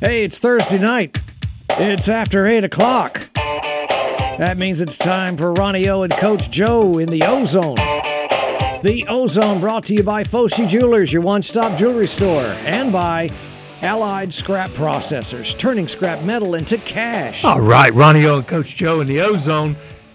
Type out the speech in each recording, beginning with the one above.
Hey, it's Thursday night. It's after 8 o'clock. That means it's time for Ronnie O and Coach Joe in the Ozone. The Ozone brought to you by Foschi Jewelers, your one-stop jewelry store, and by Allied Scrap Processors, turning scrap metal into cash. All right, Ronnie O and Coach Joe in the Ozone,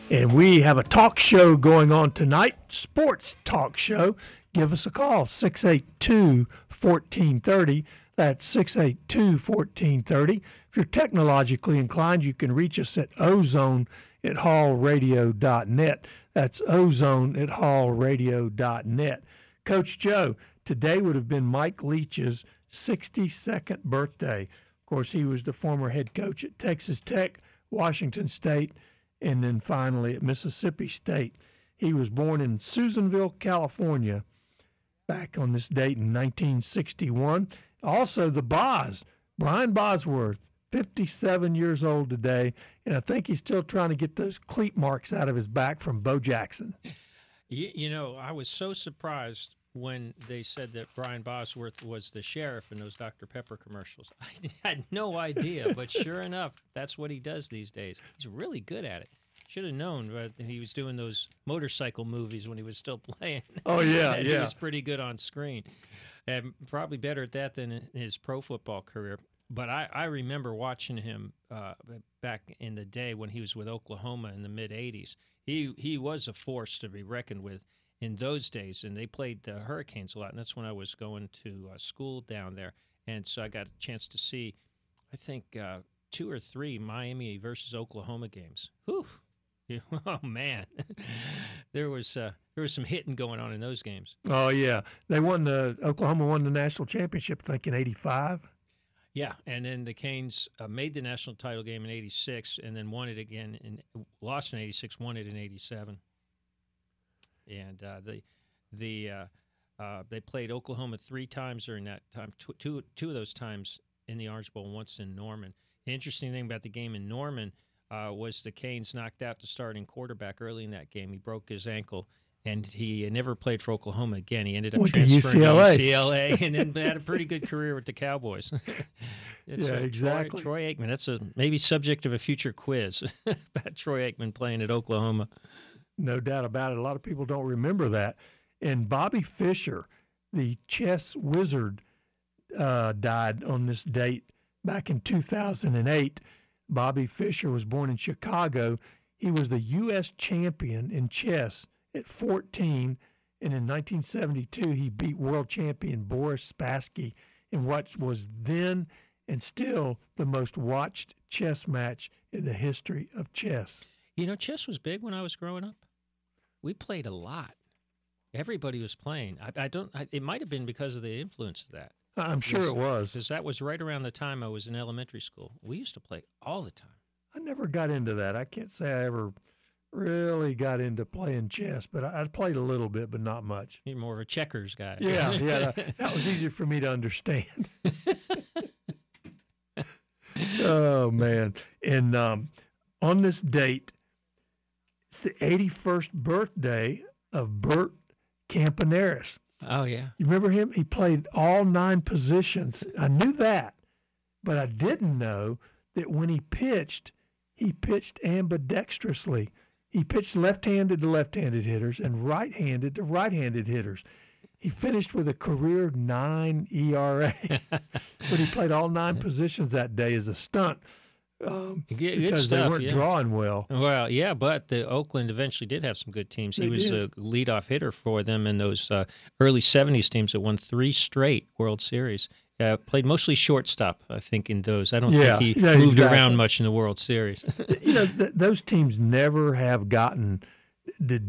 and we have a talk show going on tonight, sports talk show. Give us a call, 682-1430. That's 682-1430. If you're technologically inclined, you can reach us at ozone@hallradio.net. That's ozone@hallradio.net. Coach Joe, today would have been Mike Leach's 62nd birthday. Of course, he was the former head coach at Texas Tech, Washington State, and then finally at Mississippi State. He was born in Susanville, California, back on this date in 1961. Also, the Boz, Brian Bosworth, 57 years old today, and I think he's still trying to get those cleat marks out of his back from Bo Jackson. You know, I was so surprised when they said that Brian Bosworth was the sheriff in those Dr. Pepper commercials. I had no idea, but sure enough, that's what he does these days. He's really good at it. Should have known, but he was doing those motorcycle movies when he was still playing. Oh, yeah, yeah. He was pretty good on screen. And probably better at that than in his pro football career. But I remember watching him back in the day when he was with Oklahoma in the mid-'80s. He was a force to be reckoned with in those days, and they played the Hurricanes a lot, and that's when I was going to school down there. And so I got a chance to see, I think, 2 or 3 Miami versus Oklahoma games. Whew. Oh, man. There was some hitting going on in those games. Oh, yeah. Oklahoma won the national championship, I think, in 85. Yeah, and then the Canes made the national title game in 86 and then won it again, lost in 86, won it in 87. And they played Oklahoma 3 times during that time, two of those times in the Orange Bowl, once in Norman. The interesting thing about the game in Norman was the Canes knocked out the starting quarterback early in that game. He broke his ankle, and he never played for Oklahoma again. He ended up transferring to UCLA and then had a pretty good career with the Cowboys. Exactly. Troy Aikman. That's maybe subject of a future quiz about Troy Aikman playing at Oklahoma. No doubt about it. A lot of people don't remember that. And Bobby Fischer, the chess wizard, died on this date back in 2008. Bobby Fischer was born in Chicago. He was the U.S. champion in chess at 14, and in 1972 he beat world champion Boris Spassky in what was then and still the most watched chess match in the history of chess. You know, chess was big when I was growing up. We played a lot. Everybody was playing. It might have been because of the influence of that. I'm sure it was. Because that was right around the time I was in elementary school. We used to play all the time. I never got into that. I can't say I ever really got into playing chess, but I played a little bit, but not much. You're more of a checkers guy. Yeah, that was easier for me to understand. Oh, man. And on this date, it's the 81st birthday of Bert Campaneris. Oh, yeah. You remember him? He played all 9 positions. I knew that, but I didn't know that when he pitched ambidextrously. He pitched left-handed to left-handed hitters and right-handed to right-handed hitters. He finished with a career 9 ERA, but he played all 9 positions that day as a stunt because they weren't drawing well. Well, yeah, but the Oakland eventually did have some good teams. He was a leadoff hitter for them in those early 70s teams that won 3 straight World Series. Played mostly shortstop, I think, in those. I don't think he moved around much in the World Series. You know, those teams never have gotten the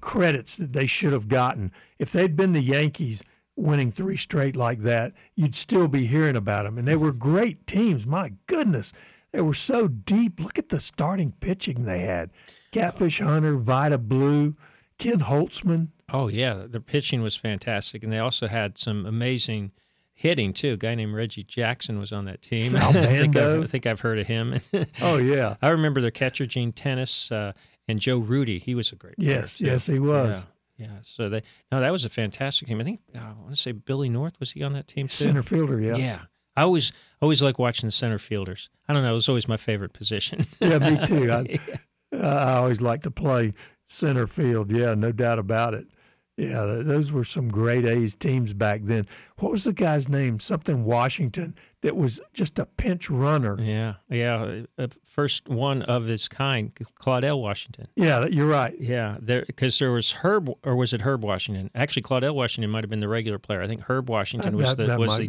credits that they should have gotten. If they'd been the Yankees winning 3 straight like that, you'd still be hearing about them. And they were great teams. My goodness. They were so deep. Look at the starting pitching they had. Catfish Hunter, Vida Blue, Ken Holtzman. Oh, yeah. Their pitching was fantastic. And they also had some amazing hitting, too. A guy named Reggie Jackson was on that team. Sal Bando. I think I've heard of him. Oh, yeah. I remember their catcher, Gene Tennis, and Joe Rudi. He was a great player. Yes, he was. Yeah. Yeah, so that was a fantastic team. I think I want to say Billy North, was he on that team too? Center fielder, yeah. Yeah, I always like watching the center fielders. I don't know. It was always my favorite position. Yeah, me too. I always like to play center field. Yeah, no doubt about it. Yeah, those were some great A's teams back then. What was the guy's name? Something Washington that was just a pinch runner. Yeah. First one of his kind, Claudell Washington. Yeah, you're right. Yeah, because there was Herb, or was it Herb Washington? Actually, Claudell Washington might have been the regular player. I think Herb Washington was the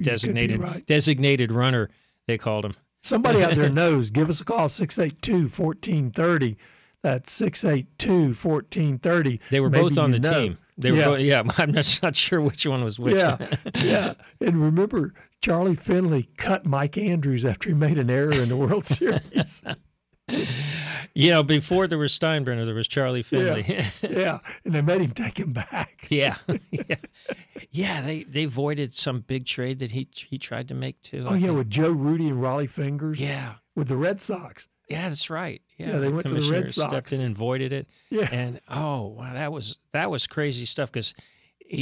designated runner, they called him. Somebody out there knows. Give us a call, 682-1430. That's 682-1430. They were both on the team. I'm not sure which one was which. Yeah. And remember, Charlie Finley cut Mike Andrews after he made an error in the World Series. Before there was Steinbrenner, there was Charlie Finley. Yeah. And they made him take him back. Yeah. They voided some big trade that he tried to make too. Oh yeah, with Joe Rudi and Raleigh Fingers. Yeah. With the Red Sox. Yeah, that's right. Yeah, they went to the Red Sox. Stepped in and voided it. Yeah. And, that was crazy stuff because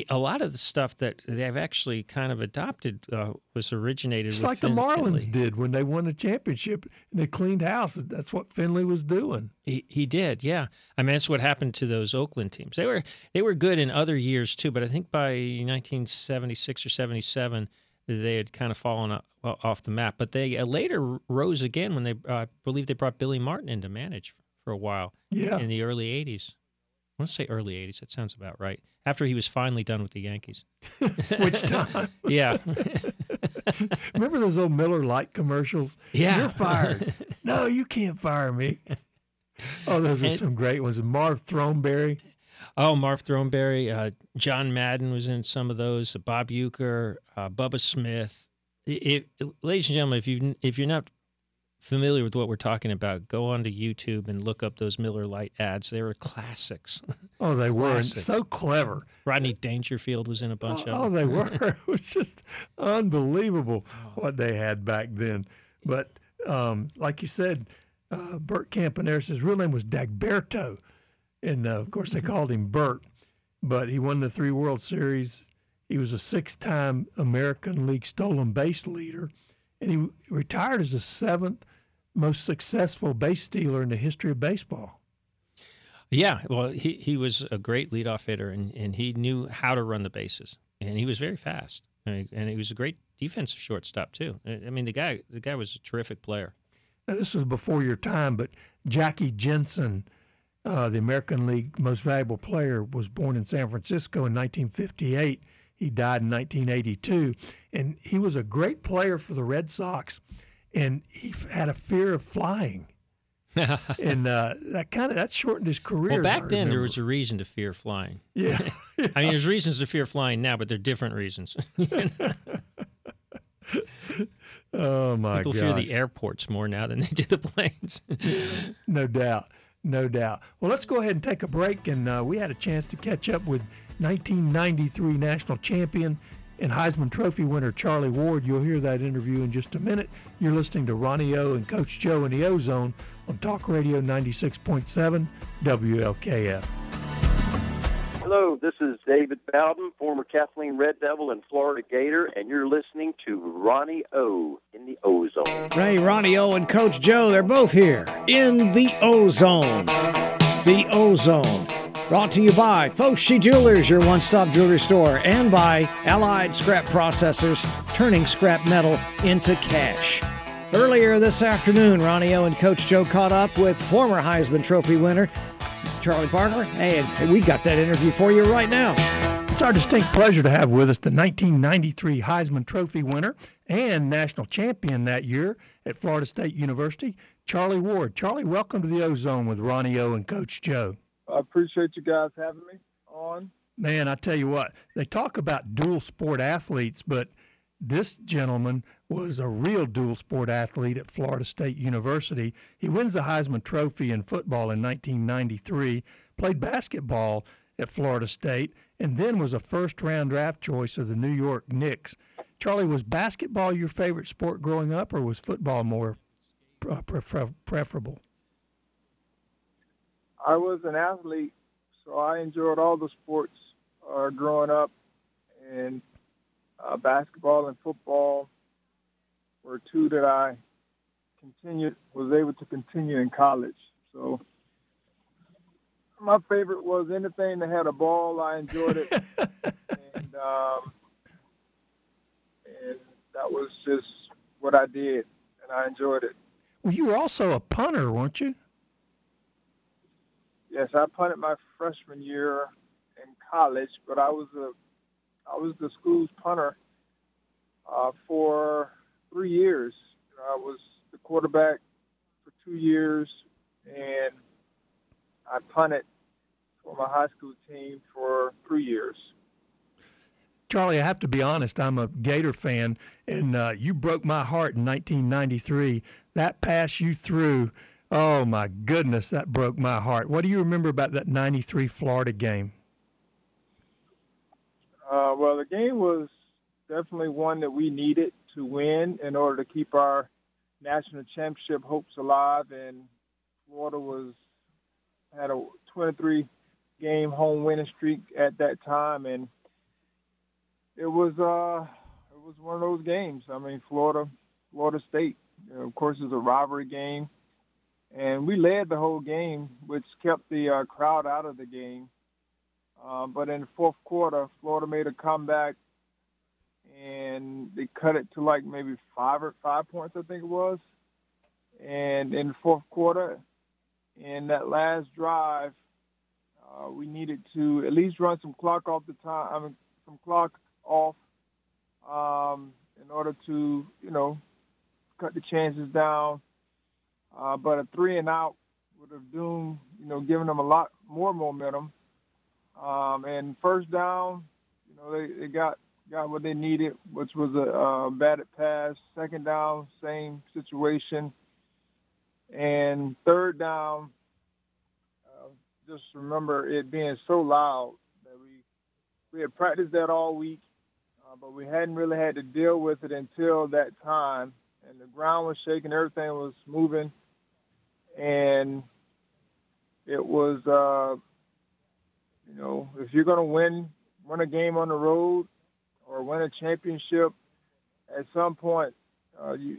a lot of the stuff that they've actually kind of adopted was originated with Finley. It's like the Marlins did when they won the championship and they cleaned house. That's what Finley was doing. He did, yeah. I mean, that's what happened to those Oakland teams. They were good in other years too, but I think by 1976 or 77, they had kind of fallen off the map. But they later rose again when they brought Billy Martin in to manage for a while in the early 80s. I want to say early 80s. That sounds about right. After he was finally done with the Yankees. Which time? Yeah. Remember those old Miller Lite commercials? Yeah. You're fired. No, you can't fire me. Oh, those were some great ones. Marv Throneberry. Oh, Marv Throneberry. John Madden was in some of those. Bob Uecker, Bubba Smith. Ladies and gentlemen, if you're not familiar with what we're talking about, go onto YouTube and look up those Miller Lite ads. They were classics. Oh, they were. So clever. Rodney Dangerfield was in a bunch of them. Oh, they were. It was just unbelievable what they had back then. But like you said, Bert Campaneris, his real name was Dagberto. And, of course, they called him Bert, but he won the 3 World Series. He was a 6-time American League stolen base leader, and he retired as the 7th most successful base stealer in the history of baseball. Yeah, well, he was a great leadoff hitter, and he knew how to run the bases, and he was very fast, and he was a great defensive shortstop too. I mean, the guy was a terrific player. Now, this was before your time, but Jackie Jensen, the American League most valuable player, was born in San Francisco in 1958. He died in 1982. And he was a great player for the Red Sox, and he had a fear of flying. And that shortened his career. Well, back then there was a reason to fear flying. Yeah. I mean, there's reasons to fear flying now, but they're different reasons. Oh, my God. People fear the airports more now than they do the planes. No doubt. Well, let's go ahead and take a break, and we had a chance to catch up with 1993 national champion and Heisman Trophy winner Charlie Ward. You'll hear that interview in just a minute. You're listening to Ronnie O and Coach Joe in the Ozone on Talk Radio 96.7 WLKF. Hello, this is David Bowden, former Kathleen Red Devil and Florida Gator, and you're listening to Ronnie O in the Ozone. Hey, Ronnie O and Coach Joe, they're both here in the Ozone. The Ozone, brought to you by Foschi Jewelers, your one-stop jewelry store, and by Allied Scrap Processors, turning scrap metal into cash. Earlier this afternoon, Ronnie O and Coach Joe caught up with former Heisman Trophy winner Charlie Parker. Hey, we got that interview for you right now. It's our distinct pleasure to have with us the 1993 Heisman Trophy winner and national champion that year at Florida State University, Charlie Ward. Charlie, welcome to the Ozone with Ronnie O and Coach Joe. I appreciate you guys having me on. Man, I tell you what, they talk about dual sport athletes, but this gentleman was a real dual sport athlete at Florida State University. He wins the Heisman Trophy in football in 1993, played basketball at Florida State, and then was a first-round draft choice of the New York Knicks. Charlie, was basketball your favorite sport growing up, or was football more preferable? I was an athlete, so I enjoyed all the sports growing up, and basketball and football two that I was able to continue in college. So my favorite was anything that had a ball. I enjoyed it. And that was just what I did, and I enjoyed it. Well, you were also a punter, weren't you? Yes, I punted my freshman year in college, but I was the school's punter for 3 years. You know, I was the quarterback for 2 years, and I punted for my high school team for 3 years. Charlie, I have to be honest, I'm a Gator fan, and you broke my heart in 1993. That pass you threw, oh, my goodness, that broke my heart. What do you remember about that 93 Florida game? Well, the game was definitely one that we needed to win in order to keep our national championship hopes alive, and Florida had a 23-game home winning streak at that time, and it was one of those games. I mean, Florida State, of course, is a rivalry game, and we led the whole game, which kept the crowd out of the game. But in the fourth quarter, Florida made a comeback, and they cut it to like maybe 5 points, I think it was. And in the fourth quarter, in that last drive, we needed to at least run some clock off the time. I mean, some clock off in order to, you know, cut the chances down. But a 3-and-out would have doomed, you know, giving them a lot more momentum. And first down, you know, they got what they needed, which was a batted pass. Second down, same situation. And third down, just remember it being so loud that we had practiced that all week. But we hadn't really had to deal with it until that time. And the ground was shaking. Everything was moving. And it was, you know, if you're going to win a game on the road or win a championship, at some point you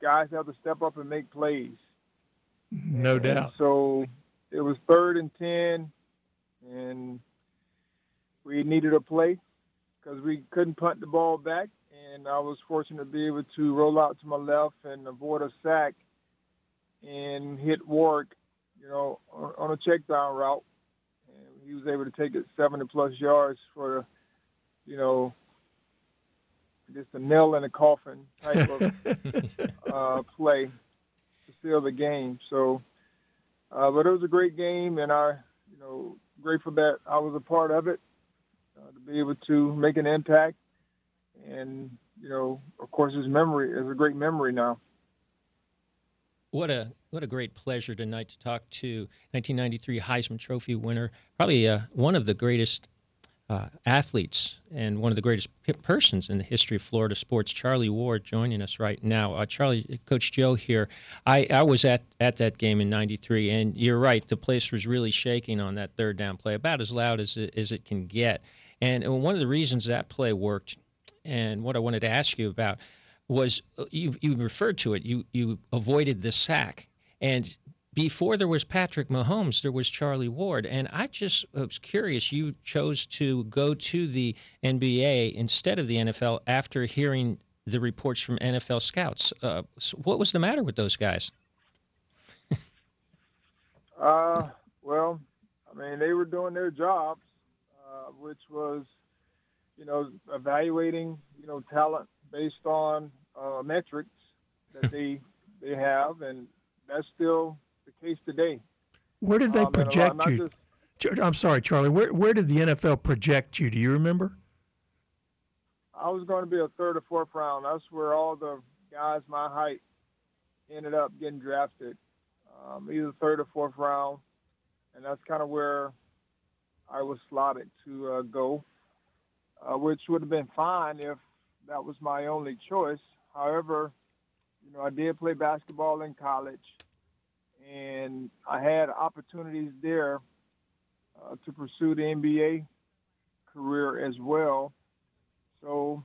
guys have to step up and make plays. No doubt. So it was 3rd and 10, and we needed a play, because we couldn't punt the ball back, and I was fortunate to be able to roll out to my left and avoid a sack and hit Warwick, you know, on a check down route. And he was able to take it 70-plus yards for, you know, just a nail in a coffin type of play to seal the game. So, but it was a great game, and I, you know, grateful that I was a part of it. To be able to make an impact, and, you know, of course, his memory is a great memory now. What a great pleasure tonight to talk to 1993 Heisman Trophy winner, probably one of the greatest athletes and one of the greatest persons in the history of Florida sports, Charlie Ward, joining us right now. Charlie, Coach Joe here. I was at that game in 93, and you're right, the place was really shaking on that third down play, about as loud as it can get. And one of the reasons that play worked, and what I wanted to ask you about, was you referred to it. You avoided the sack. And before there was Patrick Mahomes, there was Charlie Ward. And I just was curious, you chose to go to the NBA instead of the NFL after hearing the reports from NFL scouts. So what was the matter with those guys? Well, I mean, they were doing their jobs. Which was, you know, evaluating, you know, talent based on metrics that they have, and that's still the case today. Where did they project you? I'm sorry, Charlie. Where did the NFL project you? Do you remember? I was going to be a 3rd or 4th round. That's where all the guys my height ended up getting drafted, either 3rd or 4th round, and that's kind of where I was slotted to go, which would have been fine if that was my only choice. However, you know, I did play basketball in college, and I had opportunities there to pursue the NBA career as well. So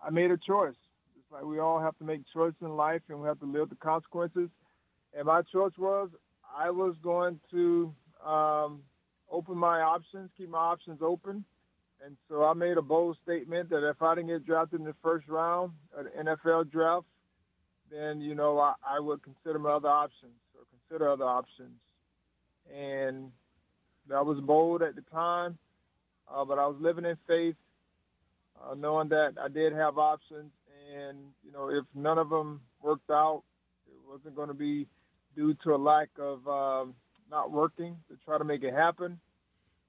I made a choice. It's Like, we all have to make choices in life, and we have to live the consequences. And my choice was I was going to open my options, keep my options open. And so I made a bold statement that if I didn't get drafted in the first round of the NFL draft, then, you know, I would consider my other options or consider other options. And that was bold at the time, but I was living in faith, knowing that I did have options. And, you know, if none of them worked out, it wasn't going to be due to a lack of not working to try to make it happen.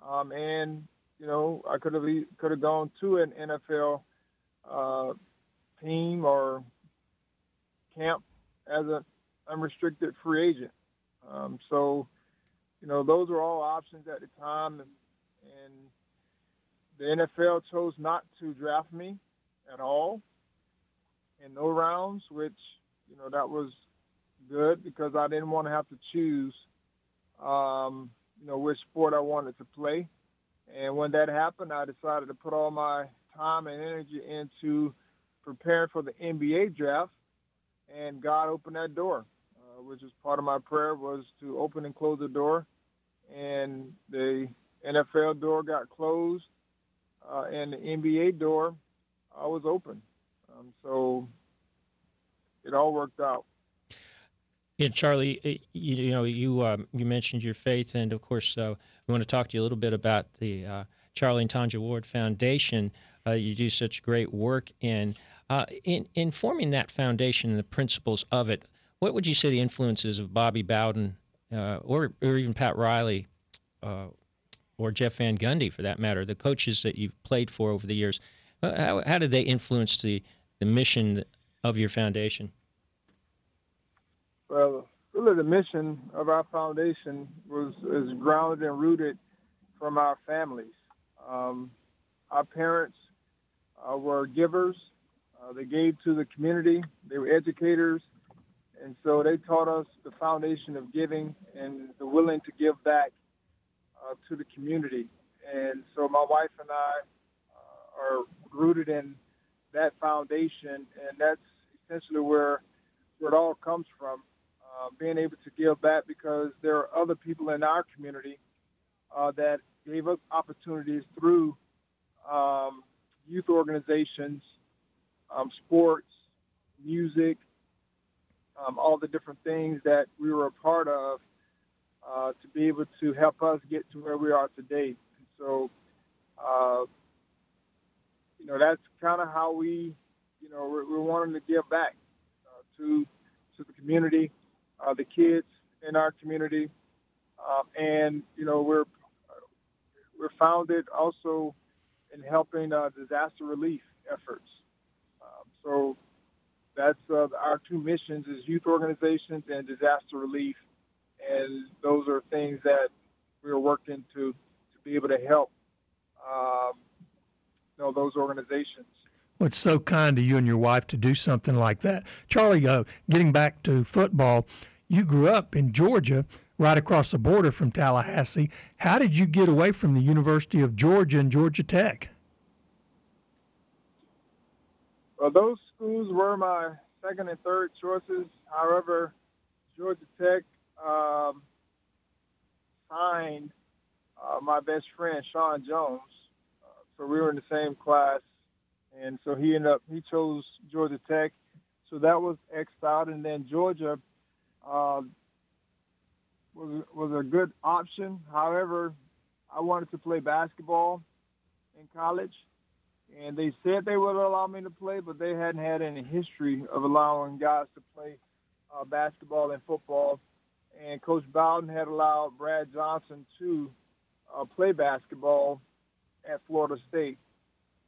And, you know, I could have gone to an NFL team or camp as an unrestricted free agent. So, you know, those were all options at the time. And the NFL chose not to draft me at all in no rounds, which, you know, that was good because I didn't want to have to choose, you know, which sport I wanted to play. And when that happened, I decided to put all my time and energy into preparing for the NBA draft, and God opened that door, which is part of my prayer was to open and close the door. And the NFL door got closed, and the NBA door was open. So it all worked out. Yeah, Charlie, you mentioned your faith, and of course, we want to talk to you a little bit about the Charlie and Tanja Ward Foundation. You do such great work in forming that foundation and the principles of it. What would you say the influences of Bobby Bowden, or even Pat Riley, or Jeff Van Gundy, for that matter, the coaches that you've played for over the years? How did they influence the mission of your foundation? Well, really the mission of our foundation is grounded and rooted from our families. Our parents were givers. They gave to the community. They were educators. And so they taught us the foundation of giving and the willing to give back to the community. And so my wife and I are rooted in that foundation, and that's essentially where it all comes from. Being able to give back because there are other people in our community that gave us opportunities through youth organizations, sports, music, all the different things that we were a part of to be able to help us get to where we are today. And so, you know, that's kind of how we, you know, we're wanting to give back to the community. The kids in our community, and you know we're founded also in helping disaster relief efforts. So that's our two missions: is youth organizations and disaster relief, and those are things that we're working to be able to help you know, those organizations. Well, it's so kind of you and your wife to do something like that. Charlie, getting back to football, you grew up in Georgia, right across the border from Tallahassee. How did you get away from the University of Georgia and Georgia Tech? Well, those schools were my second and third choices. However, Georgia Tech signed my best friend, Sean Jones, so we were in the same class. And so he chose Georgia Tech. So that was exiled. And then Georgia was a good option. However, I wanted to play basketball in college. And they said they would allow me to play, but they hadn't had any history of allowing guys to play basketball and football. And Coach Bowden had allowed Brad Johnson to play basketball at Florida State.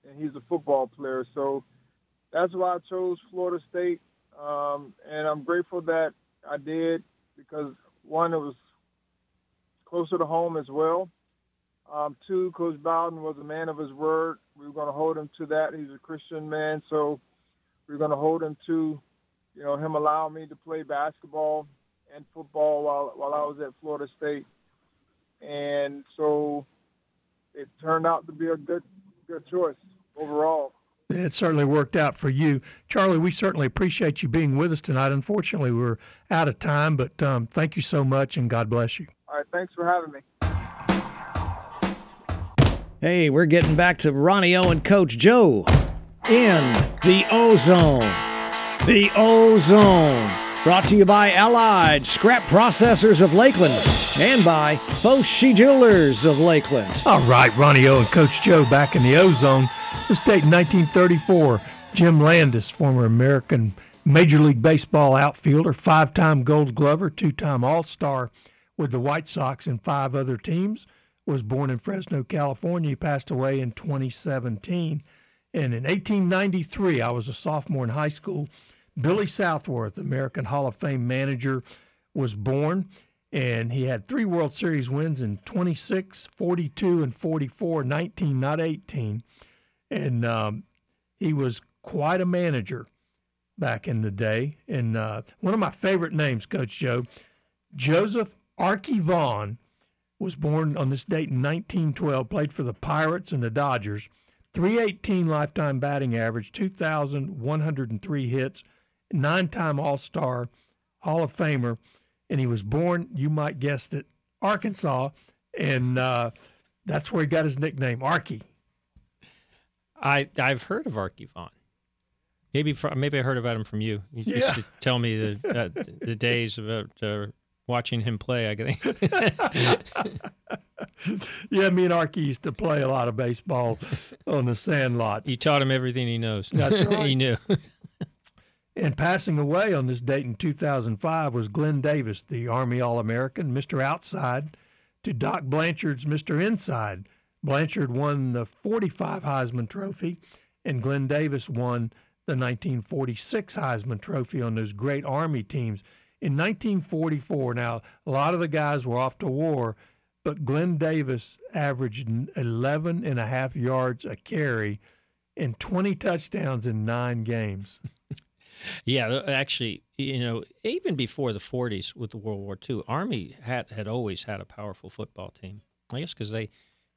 And he's a football player. So that's why I chose Florida State. And I'm grateful that I did because, one, it was closer to home as well. Two, Coach Bowden was a man of his word. We were going to hold him to that. He's a Christian man, so we're going to hold him to, you know, him allowing me to play basketball and football while I was at Florida State. And so it turned out to be a good choice overall. it certainly worked out for you. Charlie, we certainly appreciate you being with us tonight. Unfortunately, we're out of time, but thank you so much, and God bless you. All right, thanks for having me. Hey, we're getting back to Ronnie O and Coach Joe in the O-Zone. The O-Zone, brought to you by Allied Scrap Processors of Lakeland and by Foschi Jewelers of Lakeland. All right, Ronnie O and Coach Joe back in the O-Zone. This date in 1934, Jim Landis, former American Major League Baseball outfielder, five-time Gold Glover, two-time All-Star with the White Sox and five other teams, was born in Fresno, California. He passed away in 2017. And in 1893, I was a sophomore in high school, Billy Southworth, American Hall of Fame manager, was born. And he had three World Series wins in 26, 42, and 44, 19, not 18. And he was quite a manager back in the day. And one of my favorite names, Coach Joe, Joseph Arky Vaughan, was born on this date in 1912, played for the Pirates and the Dodgers, 318 lifetime batting average, 2,103 hits, nine-time All-Star, Hall of Famer, and he was born, you might guessed it, Arkansas, and that's where he got his nickname, Arky. I've heard of Arky Vaughan. Maybe I heard about him from you. You used to tell me the days about watching him play, I think. Yeah, me and Arky used to play a lot of baseball on the sand lots. You taught him everything he knows. That's right. He knew. And passing away on this date in 2005 was Glenn Davis, the Army All-American, Mr. Outside, to Doc Blanchard's Mr. Inside. Blanchard won the 45 Heisman Trophy, and Glenn Davis won the 1946 Heisman Trophy on those great Army teams. In 1944, now, a lot of the guys were off to war, but Glenn Davis averaged 11.5 yards a carry and 20 touchdowns in 9 games. Yeah, actually, you know, even before the 40s with the World War II, Army had always had a powerful football team. I guess because they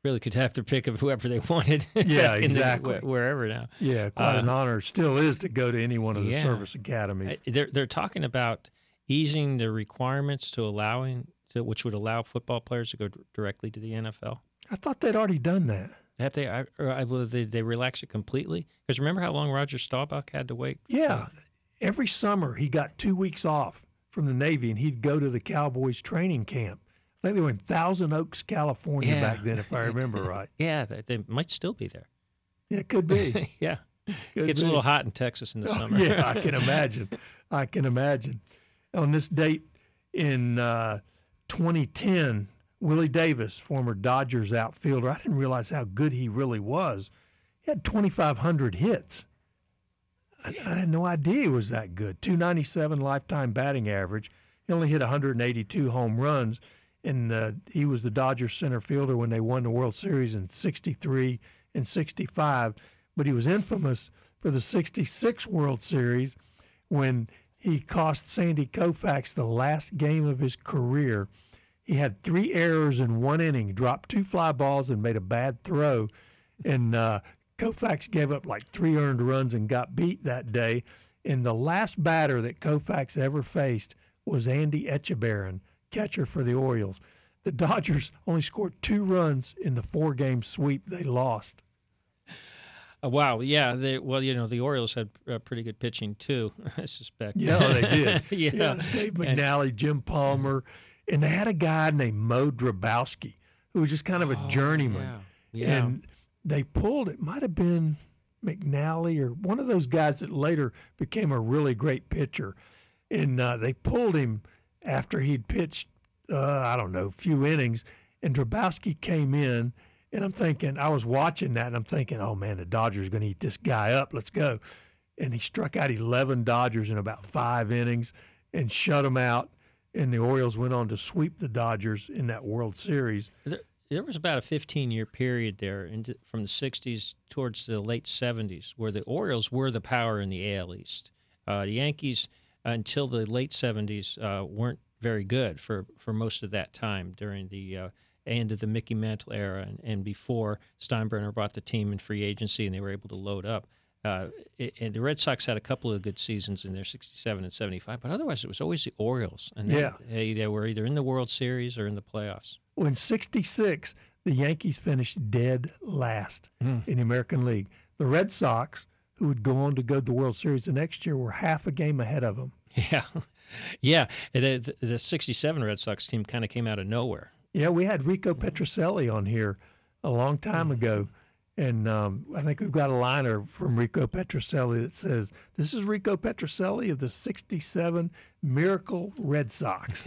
really could have their pick of whoever they wanted. Yeah, exactly. Wherever now. Yeah, quite an honor still is to go to any one of the service academies. They're talking about easing the requirements to which would allow football players to go directly to the NFL. I thought they'd already done that. Have they? They relaxed it completely? Because remember how long Roger Staubach had to wait? Yeah. Every summer he got 2 weeks off from the Navy, and he'd go to the Cowboys training camp. I think they were in Thousand Oaks, California back then, if I remember right. Yeah, they might still be there. Yeah, it could be. Yeah. It gets a little hot in Texas in the summer. Yeah, I can imagine. On this date in 2010, Willie Davis, former Dodgers outfielder, I didn't realize how good he really was. He had 2,500 hits. I had no idea he was that good. 297 lifetime batting average. He only hit 182 home runs, and he was the Dodgers center fielder when they won the World Series in 63 and 65. But he was infamous for the 66 World Series when he cost Sandy Koufax the last game of his career. He had 3 errors in 1 inning, dropped 2 fly balls, and made a bad throw. And Koufax gave up like 3 earned runs and got beat that day. And the last batter that Koufax ever faced was Andy Etchebarren, catcher for the Orioles. The Dodgers only scored 2 runs in the 4-game sweep they lost. Wow, yeah. The Orioles had pretty good pitching, too, I suspect. Yeah, they did. Yeah. Dave McNally, Jim Palmer. And they had a guy named Mo Drabowski, who was just kind of a journeyman. Yeah. And they pulled, it might have been McNally or one of those guys that later became a really great pitcher. And they pulled him after he'd pitched, a few innings. And Drabowski came in. And I'm thinking, I was watching that, and I'm thinking, oh, man, the Dodgers are going to eat this guy up. Let's go. And he struck out 11 Dodgers in about 5 innings and shut them out, and the Orioles went on to sweep the Dodgers in that World Series. There was about a 15-year period there from the 60s towards the late 70s where the Orioles were the power in the AL East. The Yankees, until the late 70s, weren't very good for most of that time during the end of the Mickey Mantle era and before Steinbrenner brought the team in free agency and they were able to load up. and the Red Sox had a couple of good seasons in there, 67 and 75, but otherwise it was always the Orioles. And they were either in the World Series or in the playoffs. Well, in 66, the Yankees finished dead last in the American League. The Red Sox, who would go on to go to the World Series the next year, were half a game ahead of them. Yeah. Yeah. The 67 Red Sox team kind of came out of nowhere. Yeah, we had Rico Petroselli on here a long time ago. And I think we've got a liner from Rico Petroselli that says, "This is Rico Petroselli of the 67 Miracle Red Sox."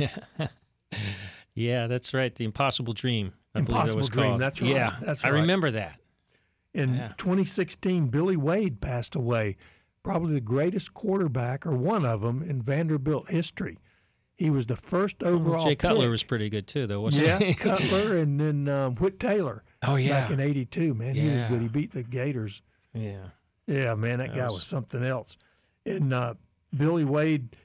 Yeah, that's right. The Impossible Dream. I believe it was called. That's right. Yeah, that's right. I remember that. In 2016, Billy Wade passed away, probably the greatest quarterback, or one of them, in Vanderbilt history. He was the first overall pick. Jay Cutler was pretty good, too, though, wasn't he? Yeah, Cutler and then Whit Taylor. Oh, yeah. Back in 82, man. He was good. He beat the Gators. Yeah. Yeah, man, that guy was something else. And Billy Wade,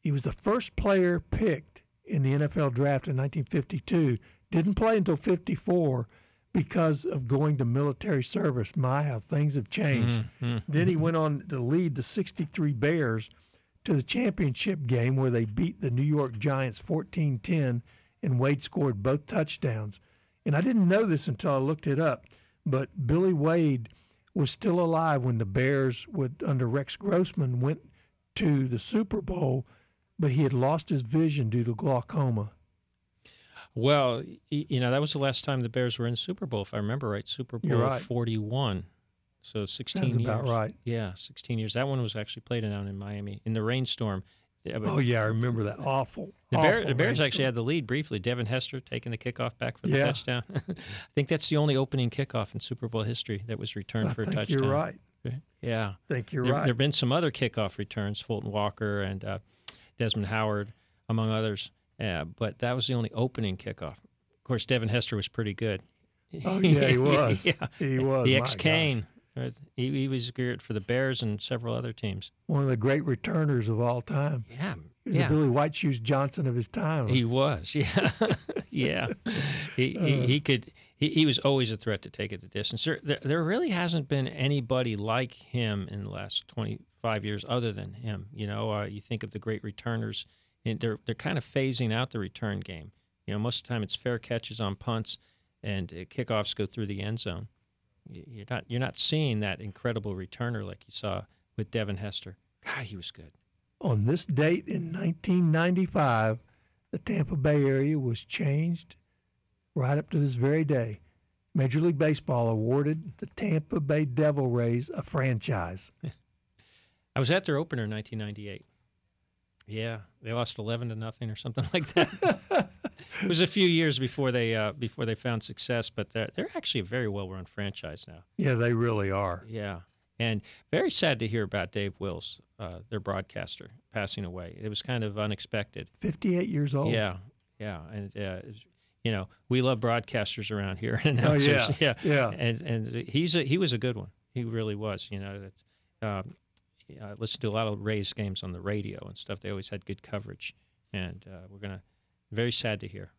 he was the first player picked in the NFL draft in 1952. Didn't play until 54 because of going to military service. My, how things have changed. Then he went on to lead the 63 Bears to the championship game where they beat the New York Giants 14-10, and Wade scored both touchdowns. And I didn't know this until I looked it up, but Billy Wade was still alive when the Bears, under Rex Grossman, went to the Super Bowl, but he had lost his vision due to glaucoma. Well, you know, that was the last time the Bears were in the Super Bowl, if I remember right, Super Bowl 41. So 16 years. That's about right. Yeah, 16 years. That one was actually played down in Miami in the rainstorm. Oh, yeah, I remember that. Awful. The Bears actually had the lead briefly. Devin Hester taking the kickoff back for the touchdown. I think that's the only opening kickoff in Super Bowl history that was returned for a touchdown. I think you're right. Yeah. I think you're right. There have been some other kickoff returns, Fulton Walker and Desmond Howard, among others. Yeah, but that was the only opening kickoff. Of course, Devin Hester was pretty good. Oh, yeah, he was. He was. The ex-Cane. He was good for the Bears and several other teams. One of the great returners of all time. Yeah. He was the Billy White Shoes Johnson of his time. He was, He could. He was always a threat to take it the distance. There really hasn't been anybody like him in the last 25 years other than him. You know, you think of the great returners, and they're kind of phasing out the return game. You know, most of the time it's fair catches on punts and kickoffs go through the end zone. You're not seeing that incredible returner like you saw with Devin Hester. God, he was good. On this date in 1995, the Tampa Bay area was changed right up to this very day. Major League Baseball awarded the Tampa Bay Devil Rays a franchise. I was at their opener in 1998. Yeah, they lost 11-0 or something like that. It was a few years before they found success, but they're actually a very well-run franchise now. Yeah, they really are. Yeah, and very sad to hear about Dave Wills, their broadcaster, passing away. It was kind of unexpected. 58 years old. Yeah, and you know, we love broadcasters around here and announcers. Oh, yeah. And he was a good one. He really was. You know, I listened to a lot of Rays games on the radio and stuff. They always had good coverage, and very sad to hear.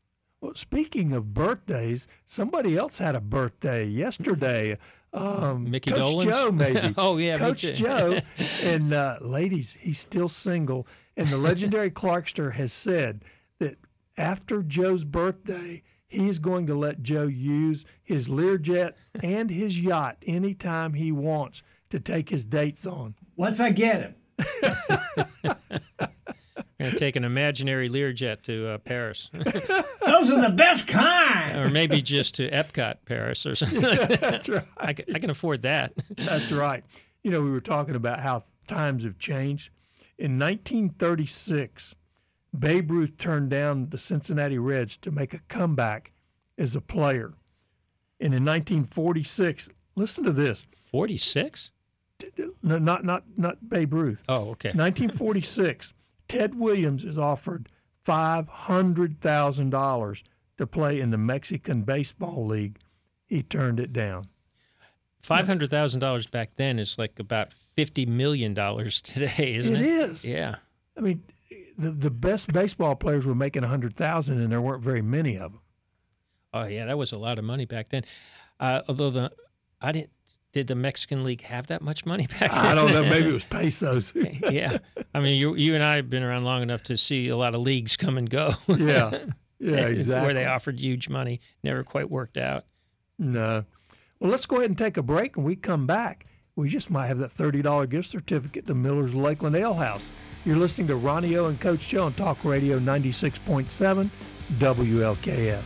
Well, speaking of birthdays, somebody else had a birthday yesterday. Mickey Coach Dolenz? Joe, maybe. Oh, yeah. Coach Joe. And, ladies, he's still single. And the legendary Clarkster has said that after Joe's birthday, he's going to let Joe use his Learjet and his yacht anytime he wants to take his dates on. Once I get him. Going to take an imaginary Learjet to Paris. Those are the best kind. Or maybe just to Epcot, Paris, or something. That's right. I can afford that. That's right. You know, we were talking about how times have changed. In 1936, Babe Ruth turned down the Cincinnati Reds to make a comeback as a player. And in 1946, listen to this. 46? No, not Babe Ruth. Oh, okay. 1946. Ted Williams is offered $500,000 to play in the Mexican Baseball League. He turned it down. $500,000 back then is like about $50 million today, isn't it? It is. Yeah. I mean, the best baseball players were making $100,000, and there weren't very many of them. Oh, yeah, that was a lot of money back then. Although I didn't Did the Mexican League have that much money back then? I don't know. Maybe it was pesos. Yeah. I mean, you and I have been around long enough to see a lot of leagues come and go. Yeah. Yeah, exactly. Where they offered huge money. Never quite worked out. No. Well, let's go ahead and take a break. When we come back, we just might have that $30 gift certificate to Miller's Lakeland Ale House. You're listening to Ronnie O and Coach Joe on Talk Radio 96.7 WLKF.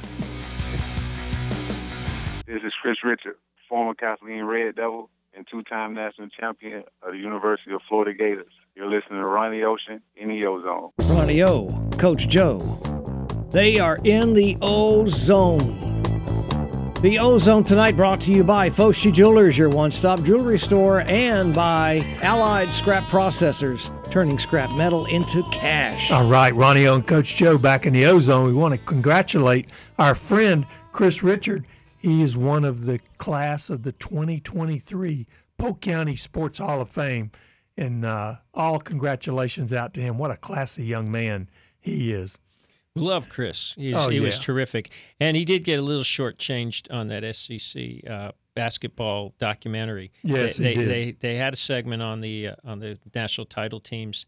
This is Chris Richard, former Kathleen Red Devil and two-time national champion of the University of Florida Gators. You're listening to Ronnie Ocean in the Ozone. Ronnie O, Coach Joe. They are in the Ozone. The Ozone tonight brought to you by Foschi Jewelers, your one-stop jewelry store, and by Allied Scrap Processors, turning scrap metal into cash. All right, Ronnie O and Coach Joe back in the Ozone. We want to congratulate our friend Chris Richard. He is one of the class of the 2023 Polk County Sports Hall of Fame, and all congratulations out to him. What a classy young man he is. Love Chris. He was terrific. And he did get a little shortchanged on that SEC basketball documentary. Yes, he did. They had a segment on the national title teams,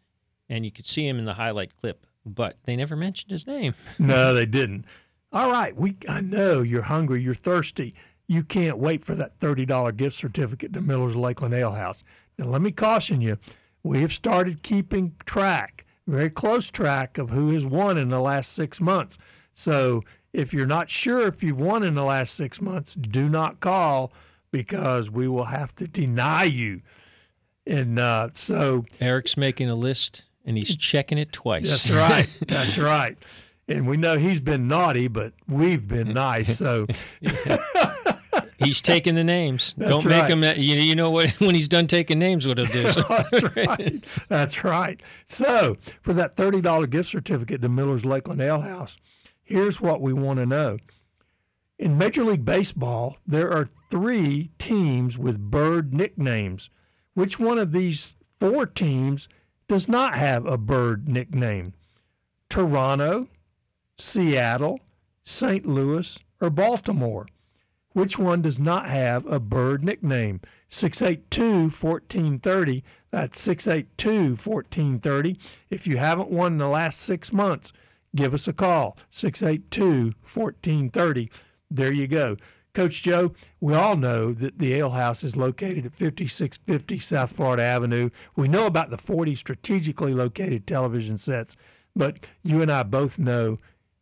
and you could see him in the highlight clip, but they never mentioned his name. No, they didn't. All right. I know you're hungry. You're thirsty. You can't wait for that $30 gift certificate to Miller's Lakeland Ale House. Now, let me caution you. We have started keeping track. Very close track of who has won in the last 6 months. So if you're not sure if you've won in the last 6 months, do not call, because we will have to deny you. And so Eric's making a list, and he's checking it twice. That's right. That's right. And we know he's been naughty, but we've been nice. So he's taking the names. That's Don't right. make him that. You know what? When he's done taking names, what he'll do. That's right. That's right. So for that $30 gift certificate to Miller's Lakeland Ale House, here's what we want to know. In Major League Baseball, there are 3 teams with bird nicknames. Which one of these 4 teams does not have a bird nickname? Toronto, Seattle, St. Louis, or Baltimore? Which one does not have a bird nickname? 682-1430. That's 682-1430. If you haven't won in the last 6 months, give us a call. 682-1430. There you go. Coach Joe, we all know that the Ale House is located at 5650 South Florida Avenue. We know about the 40 strategically located television sets, but you and I both know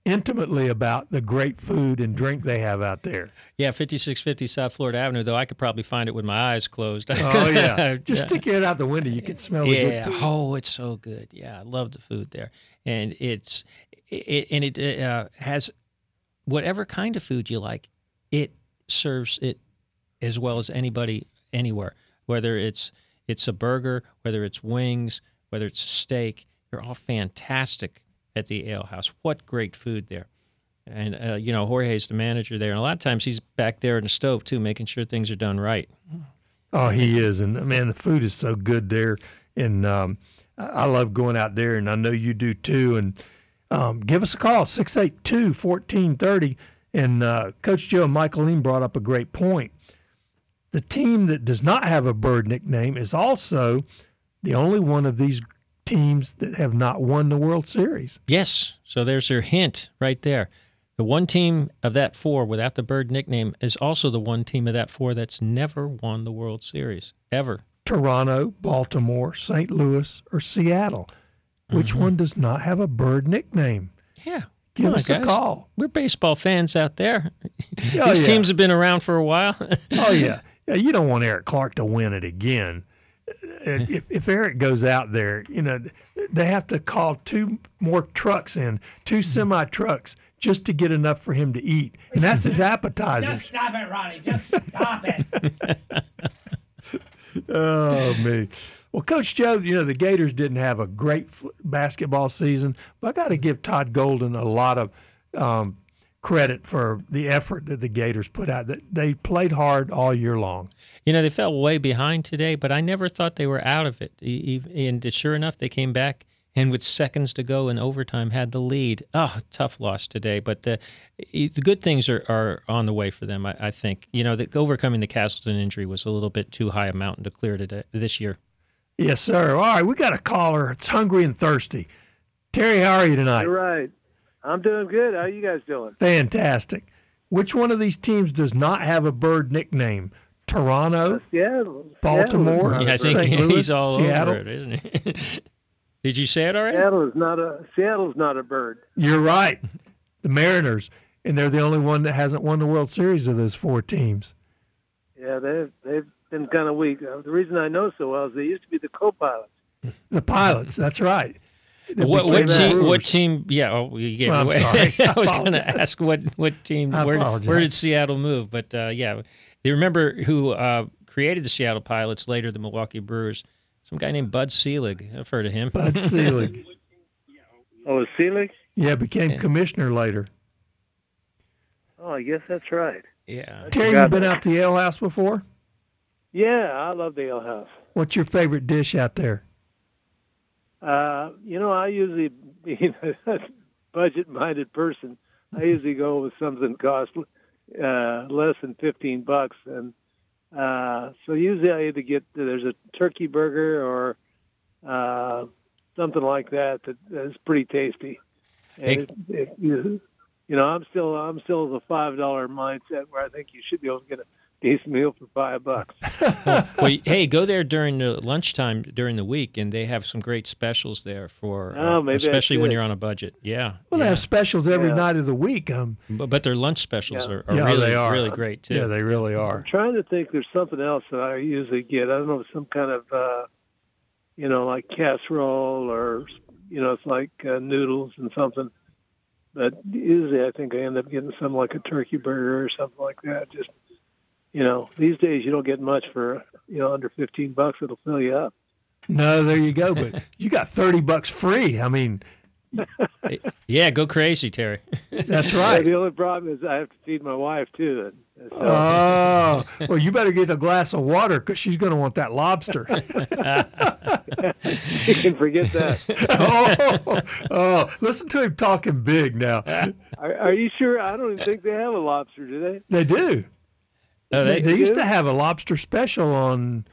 intimately about the great food and drink they have out there. Yeah, 5650 South Florida Avenue, though I could probably find it with my eyes closed. Oh, yeah. Just stick your head out the window. You can smell the good food. Oh, it's so good. Yeah, I love the food there. And it has whatever kind of food you like. It serves it as well as anybody anywhere, whether it's a burger, whether it's wings, whether it's steak. They're all fantastic at the Ale House. What great food there. And, Jorge's the manager there. And a lot of times he's back there in the stove, too, making sure things are done right. Oh, he is. And, man, the food is so good there. And I love going out there, and I know you do, too. And give us a call, 682-1430. And Coach Joe and Michaeline brought up a great point. The team that does not have a bird nickname is also the only one of these teams that have not won the World Series. Yes. So there's your hint right there. The one team of that 4 without the bird nickname is also the one team of that 4 that's never won the World Series, ever. Toronto, Baltimore, St. Louis, or Seattle. Which one does not have a bird nickname? Yeah. Give us a call. We're baseball fans out there. These teams have been around for a while. Oh, yeah. You don't want Eric Clark to win it again. If Eric goes out there, they have to call 2 more trucks in, 2 semi-trucks, just to get enough for him to eat. And that's his appetizers. Just stop it, Ronnie. Just stop it. Oh, me. Well, Coach Joe, the Gators didn't have a great basketball season, but I got to give Todd Golden a lot of credit for the effort that the Gators put out. They played hard all year long. They fell way behind today, but I never thought they were out of it. And sure enough, they came back and with seconds to go in overtime had the lead. Oh, tough loss today. But the good things are on the way for them, I think. You know, overcoming the Castleton injury was a little bit too high a mountain to clear today this year. Yes, sir. All right, we got a caller. It's hungry and thirsty. Terry, how are you tonight? You're right. I'm doing good. How are you guys doing? Fantastic. Which one of these teams does not have a bird nickname? Toronto? Yeah. Baltimore? Yeah, I think St. Louis, he's all Seattle. Over it, isn't he? Did you say it already? Seattle's not a bird. You're right. The Mariners, and they're the only one that hasn't won the World Series of those four teams. Yeah, they've been kind of weak. The reason I know so well is they used to be the co-pilots. The Pilots, that's right. What team? Yeah, oh, you gave away. I'm sorry. I was going to ask what team. Where did Seattle move? But yeah, they remember who created the Seattle Pilots, later the Milwaukee Brewers. Some guy named Bud Selig. I've heard of him. Bud Selig. Oh, Selig? Yeah, became commissioner later. Oh, I guess that's right. Yeah. Terry, you've been out to the Ale House before? Yeah, I love the Ale House. What's your favorite dish out there? You know, I usually, being a budget-minded person, I usually go with something costs less than $15, and so usually I either get there's a turkey burger or something like that is pretty tasty. And hey. You know, I'm still the $5 mindset where I think you should be able to get a decent meal for $5. Well, hey, go there during the lunchtime during the week, and they have some great specials there for, especially when you're on a budget. Yeah. Well, yeah. They have specials every night of the week. But their lunch specials are really great too. Yeah, they really are. I'm trying to think. There's something else that I usually get. I don't know, some kind of, you know, like casserole or, you know, it's like noodles and something. But usually, I think I end up getting something like a turkey burger or something like that. Just. You know, these days you don't get much for, you know, under $15. It'll fill you up. No, there you go. But you got $30 free. I mean, yeah, go crazy, Terry. That's right. Yeah, the only problem is I have to feed my wife too. So. Oh, well, you better get a glass of water because she's going to want that lobster. You can forget that. Oh, listen to him talking big now. Are you sure? I don't even think they have a lobster, do they? They do. Oh, they used to have a lobster special on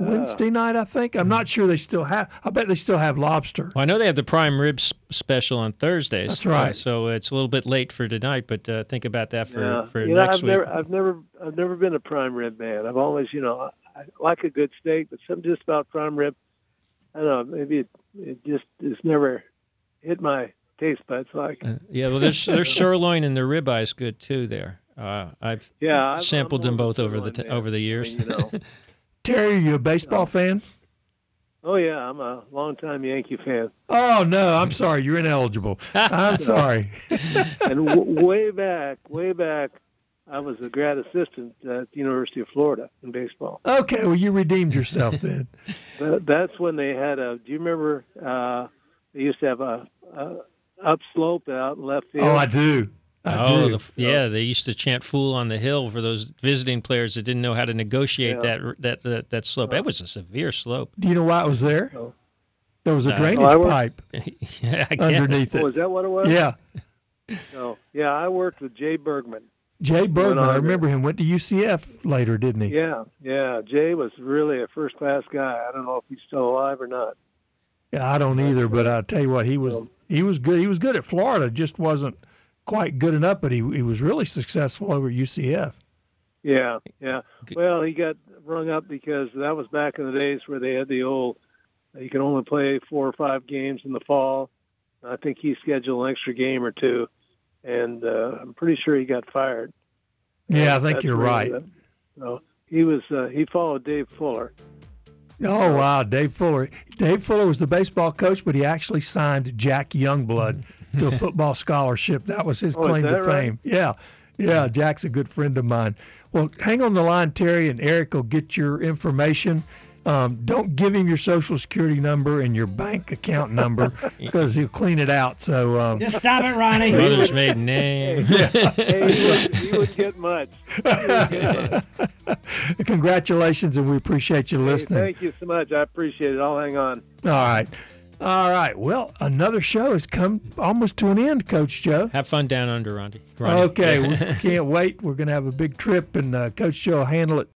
Wednesday night, I think. I'm not sure they still have. I bet they still have lobster. Well, I know they have the prime rib special on Thursdays. That's right. So it's a little bit late for tonight, but think about that for next week. I've never been a prime rib man. I've always, you know, I like a good steak, but something just about prime rib, I don't know, maybe it's never hit my taste buds like. Yeah, well, there's sirloin and the ribeye is good too there. I've sampled them both over the years. I mean, you know. Terry, are you a baseball fan? Oh, yeah, I'm a longtime Yankee fan. Oh, no, I'm sorry. You're ineligible. I'm sorry. And way back, I was a grad assistant at the University of Florida in baseball. Okay, well, you redeemed yourself then. That's when they had do you remember they used to have a upslope out in left field? Oh, I do. They used to chant "Fool on the Hill" for those visiting players that didn't know how to negotiate that slope. That was a severe slope. Do you know why it was there? No. There was a drainage pipe underneath it. Oh, is that what it was? Yeah. No. Yeah, I worked with Jay Bergman. Jay Bergman, I remember him, went to UCF later, didn't he? Yeah. Jay was really a first-class guy. I don't know if he's still alive or not. Yeah, I don't either, but I'll tell you what, he was good. He was good at Florida, just wasn't quite good enough, but he was really successful over at UCF. Yeah. Well, he got rung up because that was back in the days where they had the old, you can only play 4 or 5 games in the fall. I think he scheduled an extra game or two, and I'm pretty sure he got fired. Yeah, I think you're right. So he followed Dave Fuller. Oh, wow, Dave Fuller. Dave Fuller was the baseball coach, but he actually signed Jack Youngblood to a football scholarship. That was his claim to fame. Yeah, Jack's a good friend of mine. Well, hang on the line, Terry, and Eric will get your information. Don't give him your Social Security number and your bank account number because he'll clean it out. So just stop it, Ronnie. Brother's maiden name. He would get much. Congratulations, and we appreciate you listening. Thank you so much. I appreciate it. I'll hang on. All right. All right. Well, another show has come almost to an end, Coach Joe. Have fun down under, Ronnie. Okay. We can't wait. We're going to have a big trip, and Coach Joe will handle it.